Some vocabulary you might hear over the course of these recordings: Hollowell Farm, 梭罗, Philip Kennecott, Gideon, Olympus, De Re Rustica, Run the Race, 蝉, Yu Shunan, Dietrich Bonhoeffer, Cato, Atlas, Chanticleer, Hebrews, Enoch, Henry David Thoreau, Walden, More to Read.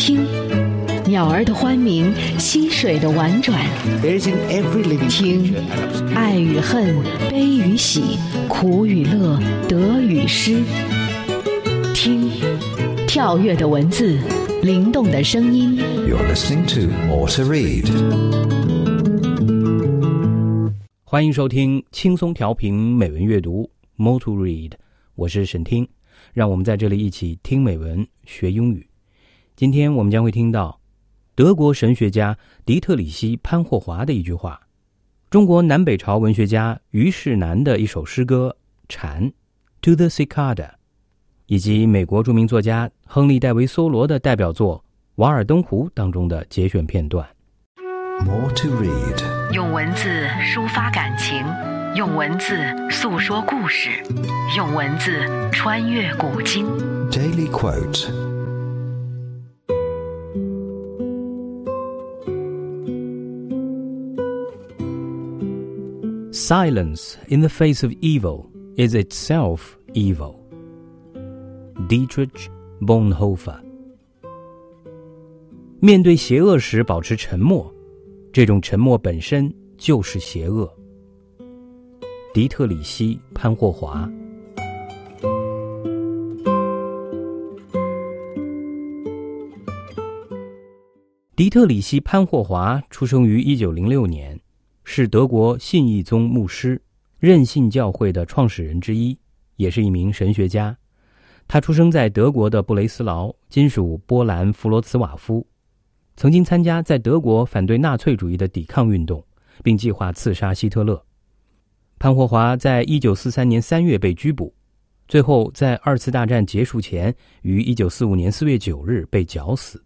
听，鸟儿的欢鸣，溪水的婉转。听，爱与恨，悲与喜，苦与乐，得与失。听，跳跃的文字，灵动的声音。You're listening to More to Read。欢迎收听轻松调频美文阅读 More to Read， 我是沈听。让我们在这里一起听美文学英语。今天我们将会听到德国神学家迪特里希·潘霍华的一句话，中国南北朝文学家虞世南的一首诗歌《蝉》 To the Cicada， 以及美国著名作家亨利·戴维·梭罗的代表作《瓦尔登湖》当中的节选片段。 More to read， 用文字抒发感情，用文字诉说故事，用文字穿越古今。 Daily Quote。 Silence in the face of evil is itself evil. Dietrich Bonhoeffer。 面对邪恶时保持沉默，这种沉默本身就是邪恶。迪特里希·潘霍华。迪特里希·潘霍华出生于1906年，是德国信义宗牧师，任信教会的创始人之一，也是一名神学家。他出生在德国的布雷斯劳，今属波兰弗罗茨瓦夫，曾经参加在德国反对纳粹主义的抵抗运动，并计划刺杀希特勒。潘霍华在1943年3月被拘捕，最后在二次大战结束前于1945年4月9日被绞死，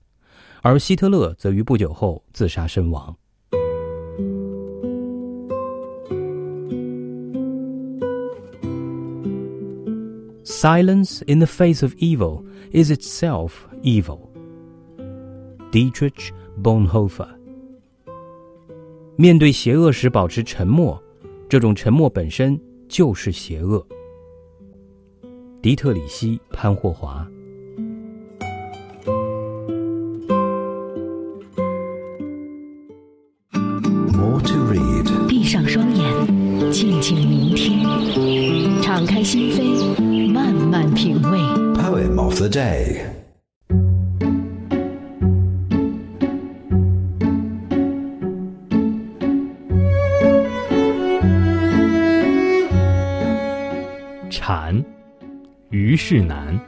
而希特勒则于不久后自杀身亡。Silence in the face of evil is itself evil. Dietrich Bonhoeffer。 面对邪恶时保持沉默，这种沉默本身就是邪恶。迪特里希·潘霍华。More to read。 闭上双眼，静静聆听，敞开心扉，慢慢品味。Poem of the day。 蝉，虞世南。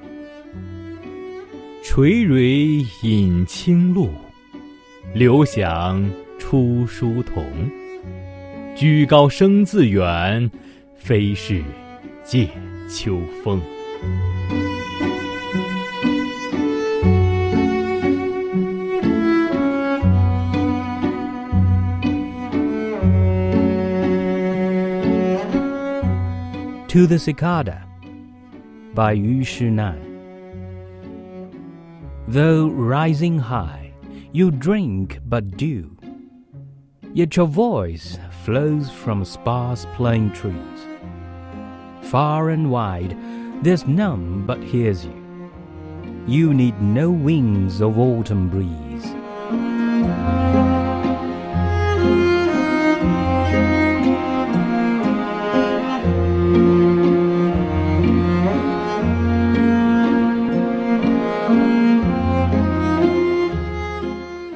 垂蕊引清露，流响出疏桐。居高声自远，非是藉秋风。To the Cicada by Yu Shunan. Though rising high, you drink but dew, yet your voice flows from sparse plane trees. Far and wide, there's none but hears you. You need no wings of autumn breeze.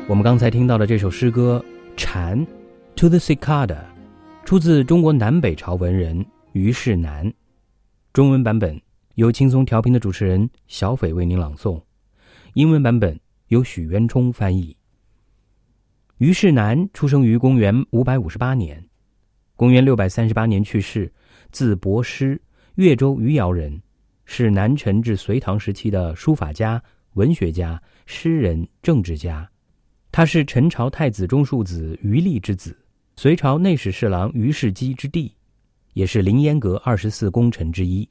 我们刚才听到的这首诗歌《蝉》 To the Cicada， 出自中国南北朝文人虞世南。中文版本由轻松调频的主持人小斐为您朗诵，英文版本由许渊冲翻译。虞世南出生于公元558年，公元638年去世，字伯师，越州余姚人，是南陈至隋唐时期的书法家、文学家、诗人、政治家。他是陈朝太子中庶子虞立之子，隋朝内史侍郎虞世基之弟，也是凌烟阁24功臣之一。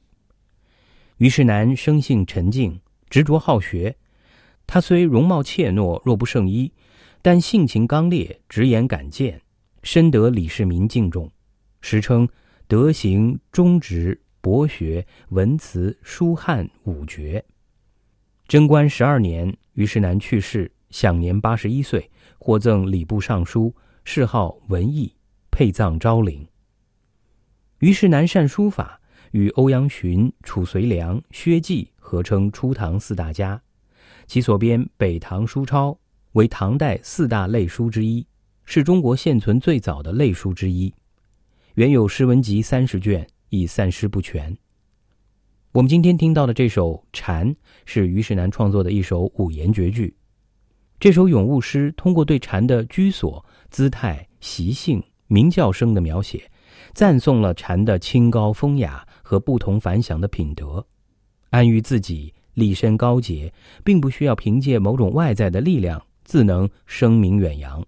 虞世南生性沉静，执着好学。他虽容貌怯懦，若不胜衣，但性情刚烈，直言敢谏，深得李世民敬重，时称德行、忠直、博学、文辞、书汉五绝。贞观12年，虞世南去世，享年81岁，获赠礼部尚书，谥号文义，配葬昭陵。虞世南善书法，与欧阳询、褚遂良、薛济合称初唐四大家，其所编《北唐书钞》为唐代四大类书之一，是中国现存最早的类书之一。原有诗文集30卷，已散失不全。我们今天听到的这首《蝉》是虞世南创作的一首五言绝句。这首咏物诗通过对蝉的居所、姿态、习性、鸣叫声的描写，赞颂了蝉的清高风雅和不同凡响的品德，安于自己，立身高洁，并不需要凭借某种外在的力量自能声名远扬，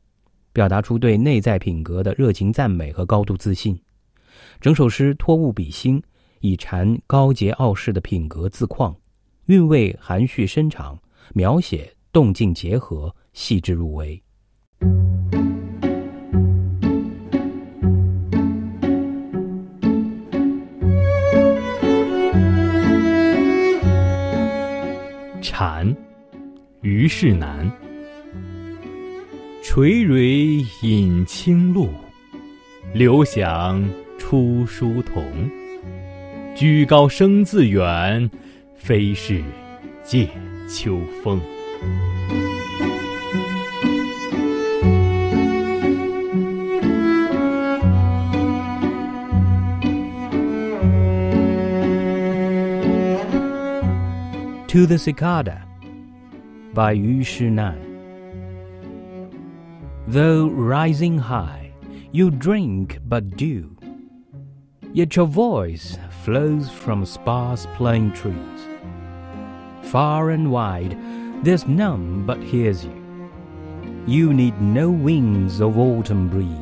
表达出对内在品格的热情赞美和高度自信。整首诗托物比兴，以蝉高洁傲世的品格自况，韵味含蓄深长，描写动静结合，细致入微。蝉，虞世南。垂蕊饮清露，流响出疏桐。居高声自远，非是藉秋风。To the Cicada by Yu Shunan. Though rising high, you drink but dew, yet your voice flows from sparse plane trees. Far and wide, there's none but hears you. You need no wings of autumn breeze.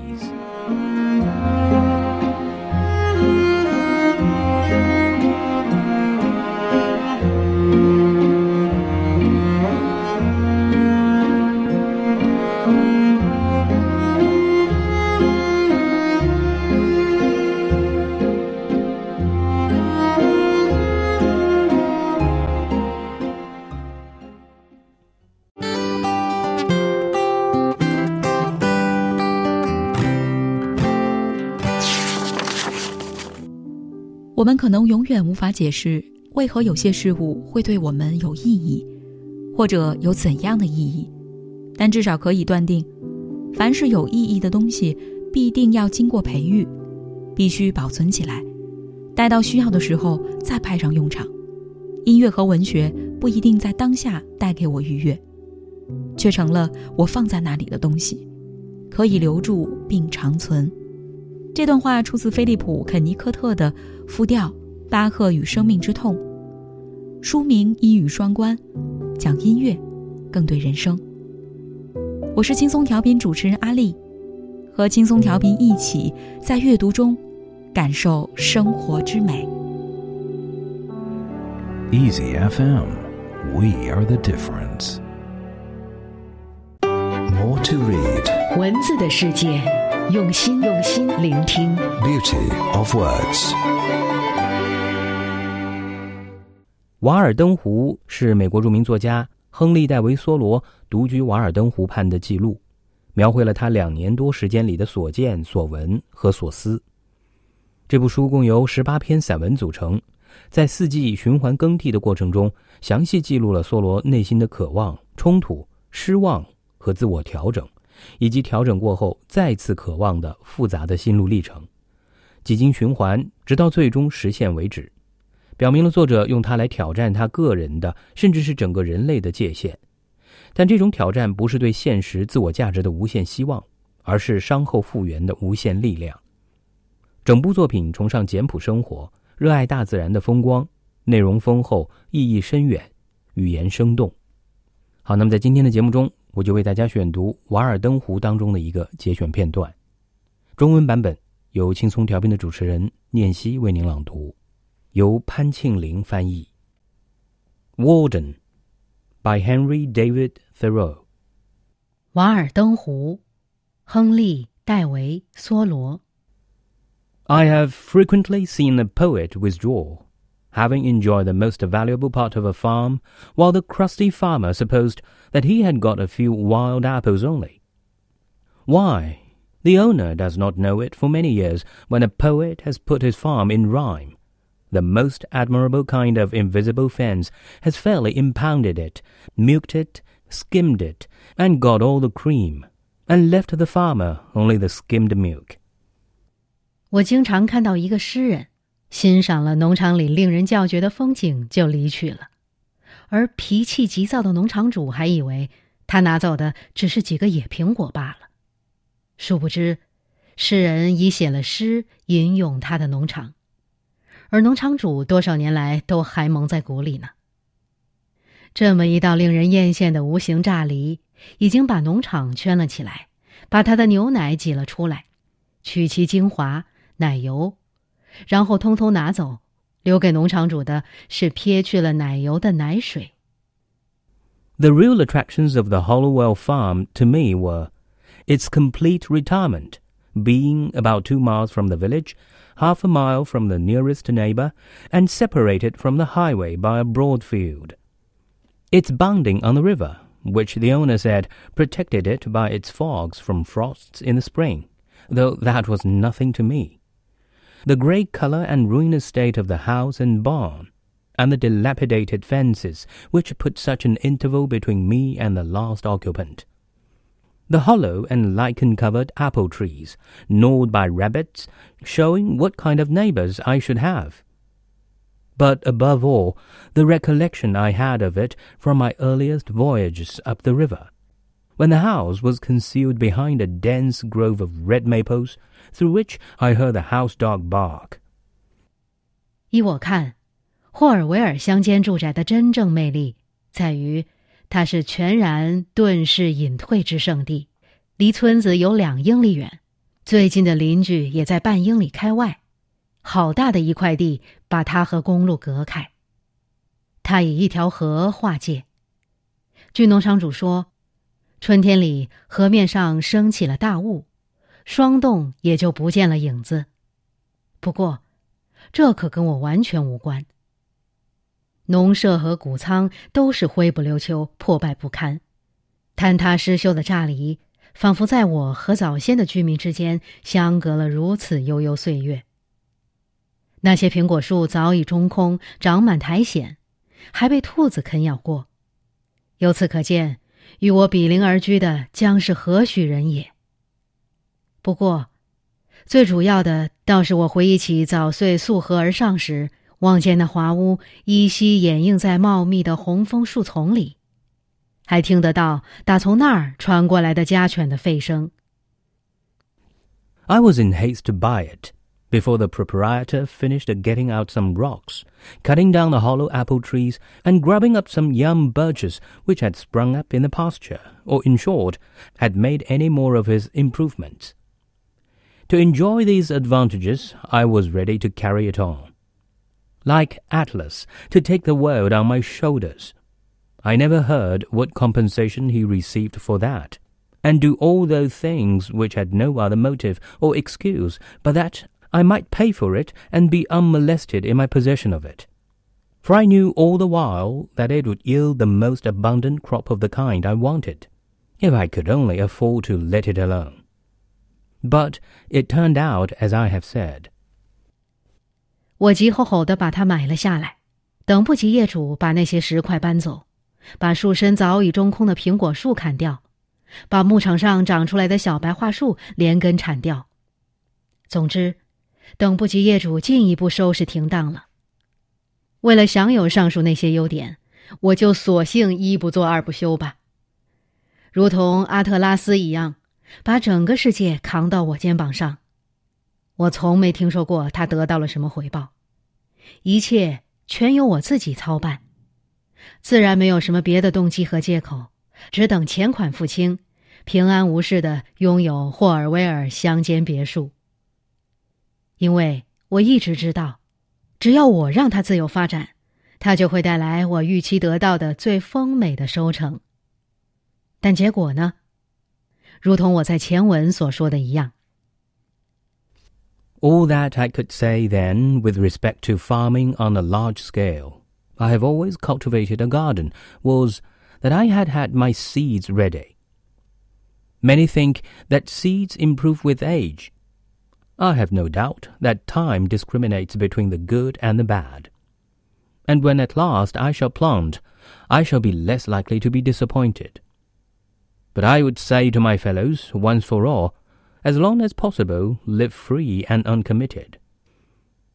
我们可能永远无法解释为何有些事物会对我们有意义，或者有怎样的意义，但至少可以断定，凡是有意义的东西必定要经过培育，必须保存起来，待到需要的时候再派上用场。音乐和文学不一定在当下带给我愉悦，却成了我放在那里的东西，可以留住并长存。这段话出自菲利普·肯尼科特的复调《巴赫与生命之痛》，书名一语双关，讲音乐，更对人生。我是轻松调频主持人阿丽，和轻松调频一起在阅读中感受生活之美。Easy FM, we are the difference. More to read. 文字的世界。用心聆听 Beauty of Words。 瓦尔登湖是美国著名作家亨利·戴维·梭罗独居瓦尔登湖畔的记录，描绘了他2年多时间里的所见所闻和所思。这部书共由18篇散文组成，在4季循环更替的过程中，详细记录了梭罗内心的渴望、冲突、失望和自我调整，以及调整过后再次渴望的复杂的心路历程，几经循环，直到最终实现为止，表明了作者用它来挑战他个人的，甚至是整个人类的界限。但这种挑战不是对现实自我价值的无限希望，而是伤后复原的无限力量。整部作品崇尚简朴生活，热爱大自然的风光，内容丰厚，意义深远，语言生动。好，那么在今天的节目中，我就为大家选读《瓦尔登湖》当中的一个节选片段，中文版本由轻松调频的主持人念希为您朗读，由潘庆玲翻译。 Walden by Henry David Thoreau。 瓦尔登湖，亨利·戴维·梭罗。 I have frequently seen a poet withdraw having enjoyed the most valuable part of a farm, while the crusty farmer supposed that he had got a few wild apples only. Why, the owner does not know it for many years when a poet has put his farm in rhyme. The most admirable kind of invisible fence has fairly impounded it, milked it, skimmed it, and got all the cream, and left the farmer only the skimmed milk. 我经常看到一个诗人 欣赏了农场里令人叫绝的风景就离去了 然后通通拿走，留给农场主的是撇去了奶油的奶水。 The real attractions of the Hollowell Farm to me were its complete retirement, being about 2 miles from the village, half a mile from the nearest neighbor, and separated from the highway by a broad field. Its bounding on the river, which the owner said protected it by its fogs from frosts in the spring, though that was nothing to me. The grey colour and ruinous state of the house and barn, and the dilapidated fences which put such an interval between me and the last occupant. The hollow and lichen-covered apple trees, gnawed by rabbits, showing what kind of neighbours I should have. But above all, the recollection I had of it from my earliest voyages up the river, when the house was concealed behind a dense grove of red maples, through which I heard the house-dog bark. 依我看，霍尔维尔乡间住宅的真正魅力在于，它是全然遁世隐退之圣地，离村子有2英里远，最近的邻居也在半英里开外，好大的一块地把它和公路隔开。它以一条河划界。据农场主说， 春天里河面上升起了大雾，霜冻也就不见了影子。不过这可跟我完全无关。农舍和谷仓都是灰不溜秋，破败不堪，坍塌失修的栅篱仿佛在我合早先的居民之间相隔了如此悠悠岁月。那些苹果树早已中空，长满苔藓，还被兔子啃咬过。由此可见， 与我比邻而居的将是何许人也。不过最主要的倒是我回忆起早岁溯河而上时，望见那华屋依稀掩映在茂密的红枫树丛里，还听得到打从那儿穿过来的家犬的吠声。 I was in haste to buy it, before the proprietor finished getting out some rocks, cutting down the hollow apple trees, and grubbing up some young birches which had sprung up in the pasture, or in short, had made any more of his improvements. To enjoy these advantages, I was ready to carry it on, like Atlas, to take the world on my shoulders. I never heard what compensation he received for that, and do all those things which had no other motive or excuse but that I might pay for it and be unmolested in my possession of it. For I knew all the while that it would yield the most abundant crop of the kind I wanted, if I could only afford to let it alone. But it turned out as I have said. 我急吼吼地把它买了下来，等不及业主把那些石块搬走，把树身早已中空的苹果树砍掉，把牧场上长出来的小白桦树连根铲掉。总之 等不及业主进一步收拾停当了，为了享有上述那些优点，我就索性一不做二不休吧，如同阿特拉斯一样，把整个世界扛到我肩膀上。我从没听说过他得到了什么回报，一切全由我自己操办，自然没有什么别的动机和借口，只等钱款付清，平安无事的拥有霍尔维尔乡间别墅。 因为我一直知道，只要我让他自由发展，他就会带来我预期得到的最丰美的收成。但结果呢？如同我在前文所说的一样。All that I could say then with respect to farming on a large scale, I have always cultivated a garden, was that I had had my seeds ready. Many think that seeds improve with age. I have no doubt that time discriminates between the good and the bad. And when at last I shall plant, I shall be less likely to be disappointed. But I would say to my fellows, once for all, as long as possible, live free and uncommitted.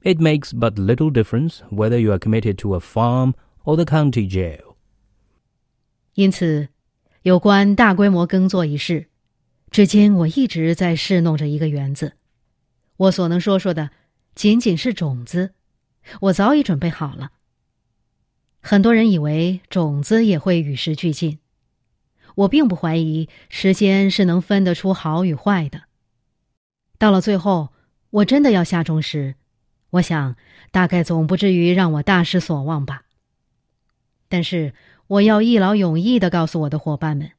It makes but little difference whether you are committed to a farm or the county jail. 因此，有关大规模耕作一事，至今我一直在侍弄着一个原则。我所能说说的仅仅是种子，我早已准备好了。很多人以为种子也会与时俱进，我并不怀疑时间是能分得出好与坏的。到了最后，我真的要下种时，我想大概总不至于让我大失所望吧。但是我要一劳永逸地告诉我的伙伴们，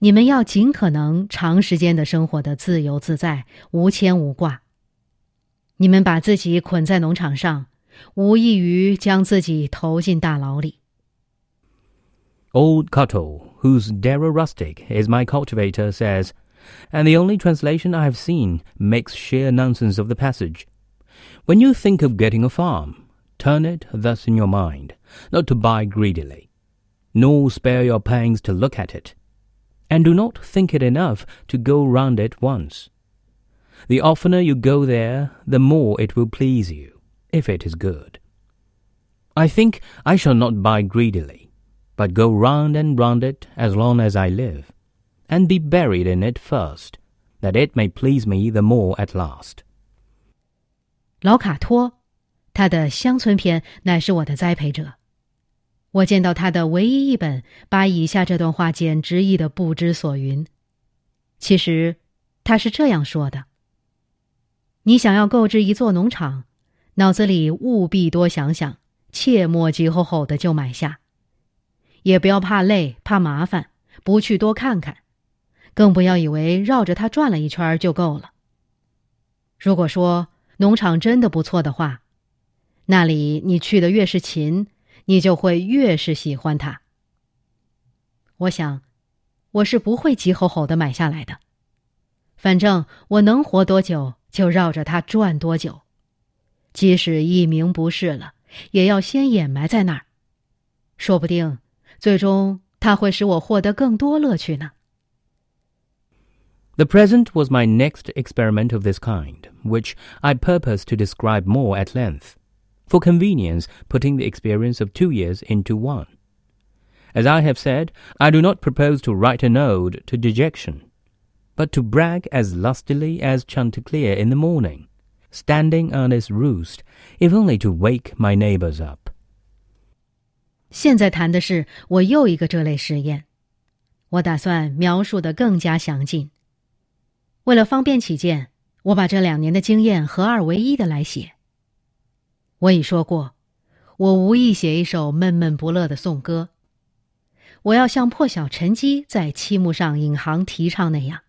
你们要尽可能长时间地生活得自由自在，无牵无挂。你们把自己捆在农场上，无异于将自己投进大牢里。 Old Cato, whose De Re Rustica is my cultivator, says, and the only translation I have seen makes sheer nonsense of the passage, "When you think of getting a farm, turn it thus in your mind, not to buy greedily, nor spare your pangs to look at it, and do not think it enough to go round it once. The oftener you go there, the more it will please you, if it is good. I think I shall not buy greedily, but go round and round it as long as I live, and be buried in it first, that it may please me the more at last." 老卡托，他的乡村篇乃是我的栽培者。我见到他的唯一一本把以下这段话简直译得不知所云。其实他是这样说的：你想要购置一座农场，脑子里务必多想想，切莫急吼吼的就买下，也不要怕累怕麻烦，不去多看看，更不要以为绕着它转了一圈就够了。如果说农场真的不错的话，那里你去的越是勤，你就会越是喜欢它。我想，我是不会急吼吼地买下来的。反正我能活多久就绕着它转多久，即使一名不是了，也要先掩埋在那儿。说不定最终它会使我获得更多乐趣呢。The present was my next experiment of this kind, which I purpose to describe more at length, for convenience putting the experience of 2 years into one. As I have said, I do not propose to write an ode to dejection, but to brag as lustily as Chanticleer in the morning, standing on his roost, if only to wake my neighbors up. 现在谈的是我又一个这类实验，我打算描述得更加详尽。为了方便起见，我把这2年的经验合二为一的来写。我已说过，我无意写一首闷闷不乐的颂歌。我要像破晓晨鸡在漆木上引吭提倡那样，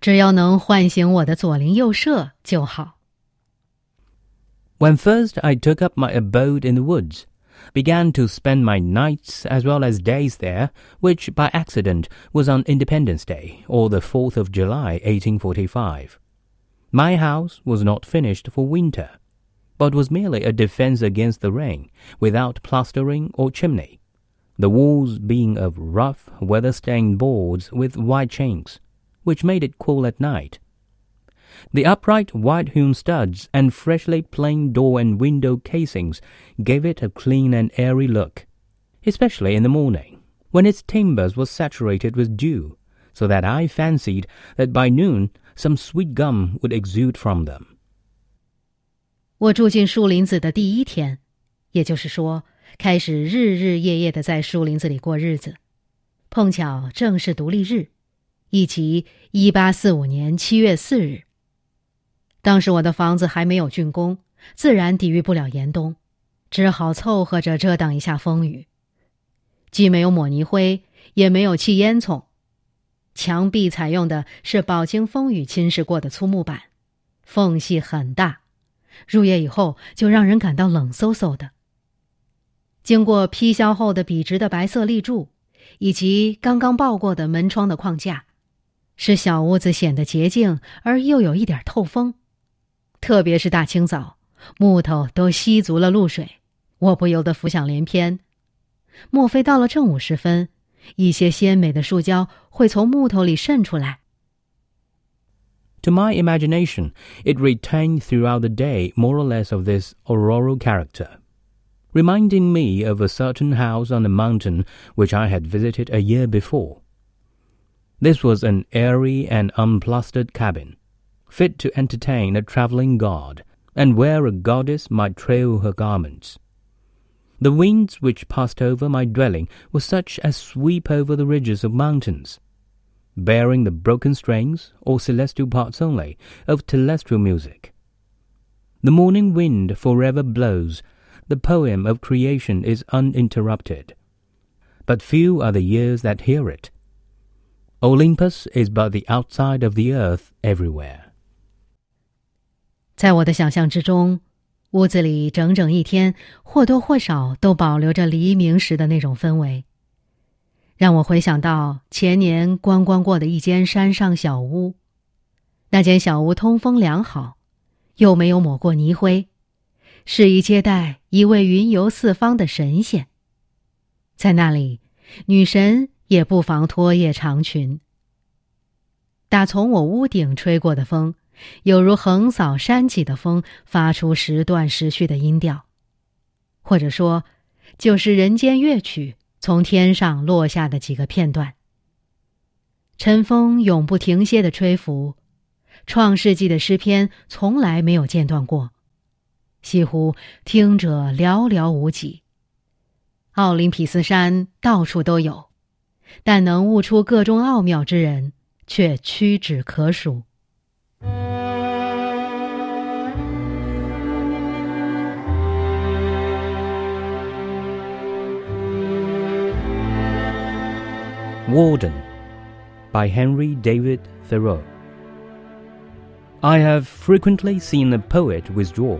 只要能唤醒我的左邻右舍就好。 When first I took up my abode in the woods, began to spend my nights as well as days there, which by accident was on Independence Day, or the 4th of July, 1845. My house was not finished for winter, but was merely a defence against the rain, without plastering or chimney, the walls being of rough, weather-stained boards with wide chinks, which made it cool at night. The upright white-hewn studs and freshly planed door and window casings gave it a clean and airy look, especially in the morning, when its timbers were saturated with dew, so that I fancied that by noon some sweet gum would exude from them. 我住进树林子的第一天，也就是说，开始日日夜夜地在树林子里过日子，碰巧正是独立日，以及1845年7月4日。当时我的房子还没有竣工，自然抵御不了严冬，只好凑合着遮挡一下风雨。既没有抹泥灰，也没有气烟囱，墙壁采用的是饱经风雨侵蚀过的粗木板，缝隙很大，入夜以后就让人感到冷飕飕的。经过劈削后的笔直的白色立柱，以及刚刚爆过的门窗的框架，使小屋子显得洁净而又有一点透风。特别是大清早，木头都吸足了露水，我不由得浮想联翩。莫非到了正午时分，一些鲜美的树胶会从木头里渗出来？ To my imagination, it retained throughout the day more or less of this auroral character, reminding me of a certain house on the mountain which I had visited a year before. This was an airy and unplastered cabin, fit to entertain a travelling god, and where a goddess might trail her garments. The winds which passed over my dwelling were such as sweep over the ridges of mountains, bearing the broken strains, or celestial parts only, of terrestrial music. The morning wind forever blows, the poem of creation is uninterrupted, but few are the ears that hear it. Olympus is but the outside of the earth everywhere. 在我的想象之中，屋子里整整一天，或多或少都保留着黎明时的那种氛围。让我回想到前年观光过的一间山上小屋，那间小屋通风良好，又没有抹过泥灰，适宜接待一位云游四方的神仙。在那里，女神也不妨脱夜长裙。打从我屋顶吹过的风，有如横扫山脊的风，发出时断时续的音调，或者说，就是人间乐曲从天上落下的几个片段。晨风永不停歇的吹拂，创世纪的诗篇从来没有间断过，几乎听者寥寥无几。奥林匹斯山到处都有，但能悟出各种奥妙之人却屈指可数。Walden by Henry David Thoreau. I have frequently seen a poet withdraw,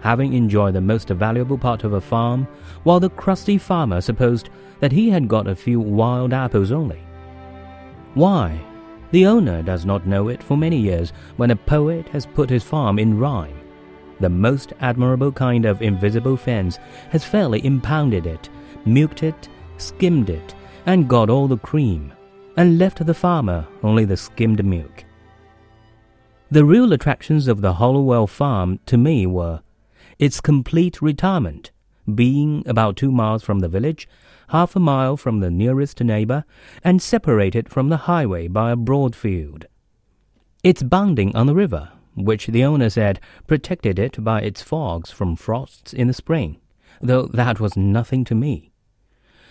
having enjoyed the most valuable part of a farm, while the crusty farmer supposed that he had got a few wild apples only. Why? The owner does not know it for many years when a poet has put his farm in rhyme. The most admirable kind of invisible fence has fairly impounded it, milked it, skimmed it, and got all the cream, and left the farmer only the skimmed milk. The real attractions of the Hollowell Farm to me were its complete retirement, being about 2 miles from the village, half a mile from the nearest neighbour, and separated from the highway by a broad field. Its bounding on the river, which the owner said protected it by its fogs from frosts in the spring, though that was nothing to me.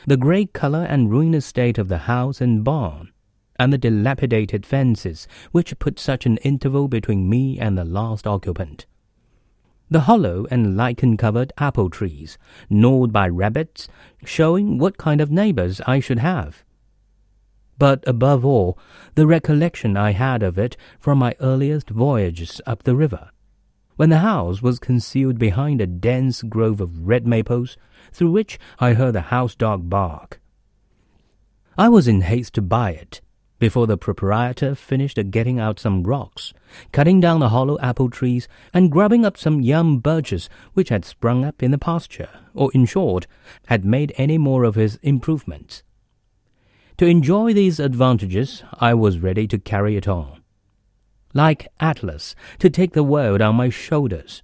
The grey colour and ruinous state of the house and barn, and the dilapidated fences which put such an interval between me and the last occupant. The hollow and lichen-covered apple trees, gnawed by rabbits, showing what kind of neighbours I should have. But above all, the recollection I had of it from my earliest voyages up the river, when the house was concealed behind a dense grove of red maples, through which I heard the house-dog bark. I was in haste to buy it, before the proprietor finished getting out some rocks, cutting down the hollow apple trees, and grubbing up some young birches which had sprung up in the pasture, or, in short, had made any more of his improvements. To enjoy these advantages, I was ready to carry it on, like Atlas, to take the world on my shoulders.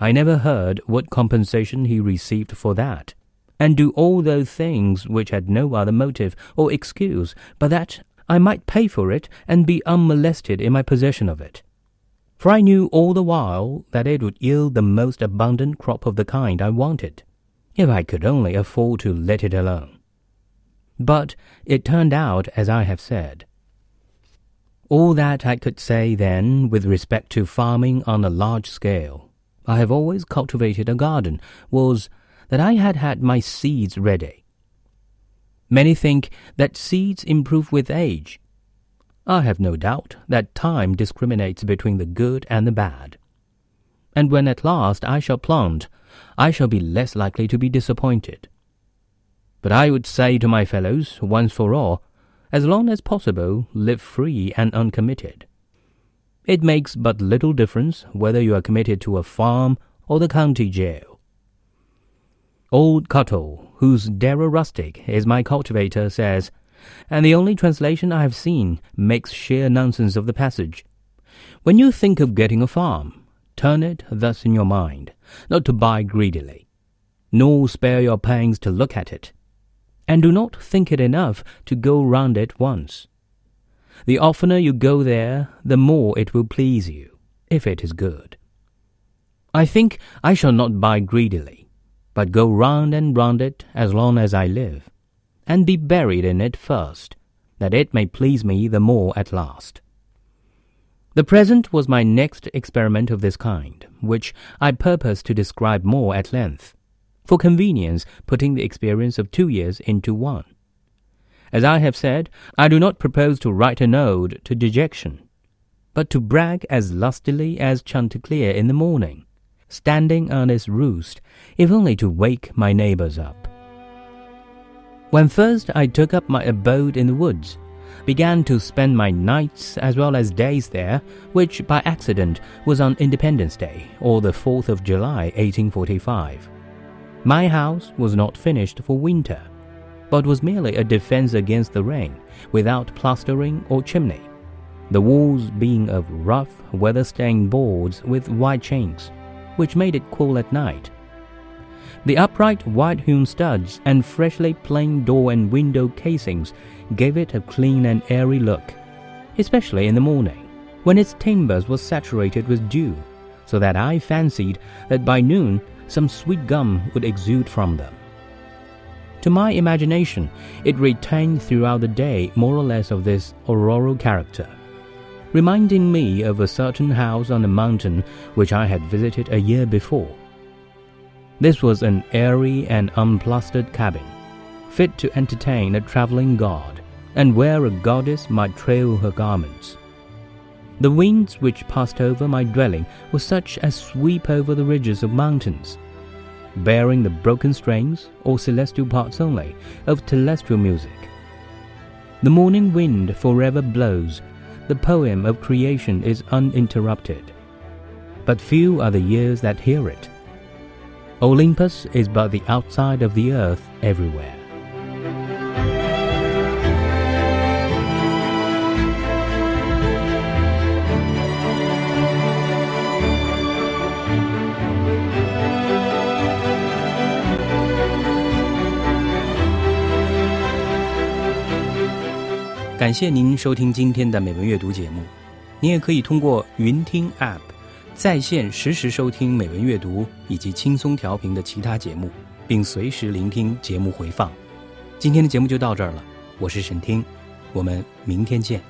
I never heard what compensation he received for that, and do all those things which had no other motive or excuse but that I might pay for it and be unmolested in my possession of it. For I knew all the while that it would yield the most abundant crop of the kind I wanted, if I could only afford to let it alone. But it turned out as I have said. All that I could say then with respect to farming on a large scale, I have always cultivated a garden, was that I had had my seeds ready. Many think that seeds improve with age. I have no doubt that time discriminates between the good and the bad. And when at last I shall plant, I shall be less likely to be disappointed. But I would say to my fellows, once for all, as long as possible, live free and uncommitted. It makes but little difference whether you are committed to a farm or the county jail. Old Cato, whose De Re Rustica is my cultivator, says, and the only translation I have seen makes sheer nonsense of the passage, "When you think of getting a farm, turn it thus in your mind, not to buy greedily, nor spare your pangs to look at it, and do not think it enough to go round it once. The oftener you go there, the more it will please you, if it is good. I think I shall not buy greedily, but go round and round it as long as I live, and be buried in it first, that it may please me the more at last." The present was my next experiment of this kind, which I purpose to describe more at length, for convenience putting the experience of 2 years into one. As I have said, I do not propose to write an ode to dejection, but to brag as lustily as Chanticleer in the morning, standing on his roost, if only to wake my neighbors up. When first I took up my abode in the woods, began to spend my nights as well as days there, which by accident was on Independence Day, or the 4th of July, 1845. My house was not finished for winter, but was merely a defense against the rain, without plastering or chimney, the walls being of rough, weather-stained boards with wide chinks, which made it cool at night. The upright white-hewn studs and freshly planed door and window casings gave it a clean and airy look, especially in the morning, when its timbers were saturated with dew, so that I fancied that by noon some sweet gum would exude from them. To my imagination, it retained throughout the day more or less of this auroral character, reminding me of a certain house on a mountain which I had visited a year before. This was an airy and unplastered cabin, fit to entertain a traveling god, and where a goddess might trail her garments. The winds which passed over my dwelling were such as sweep over the ridges of mountains, bearing the broken strains, or celestial parts only, of terrestrial music. The morning wind forever blows, the poem of creation is uninterrupted, but few are the ears that hear it. Olympus is but the outside of the earth everywhere.感谢您收听今天的美文阅读节目，您也可以通过云听 App 在线实时收听美文阅读以及轻松调频的其他节目，并随时聆听节目回放。今天的节目就到这儿了，我是沈听，我们明天见。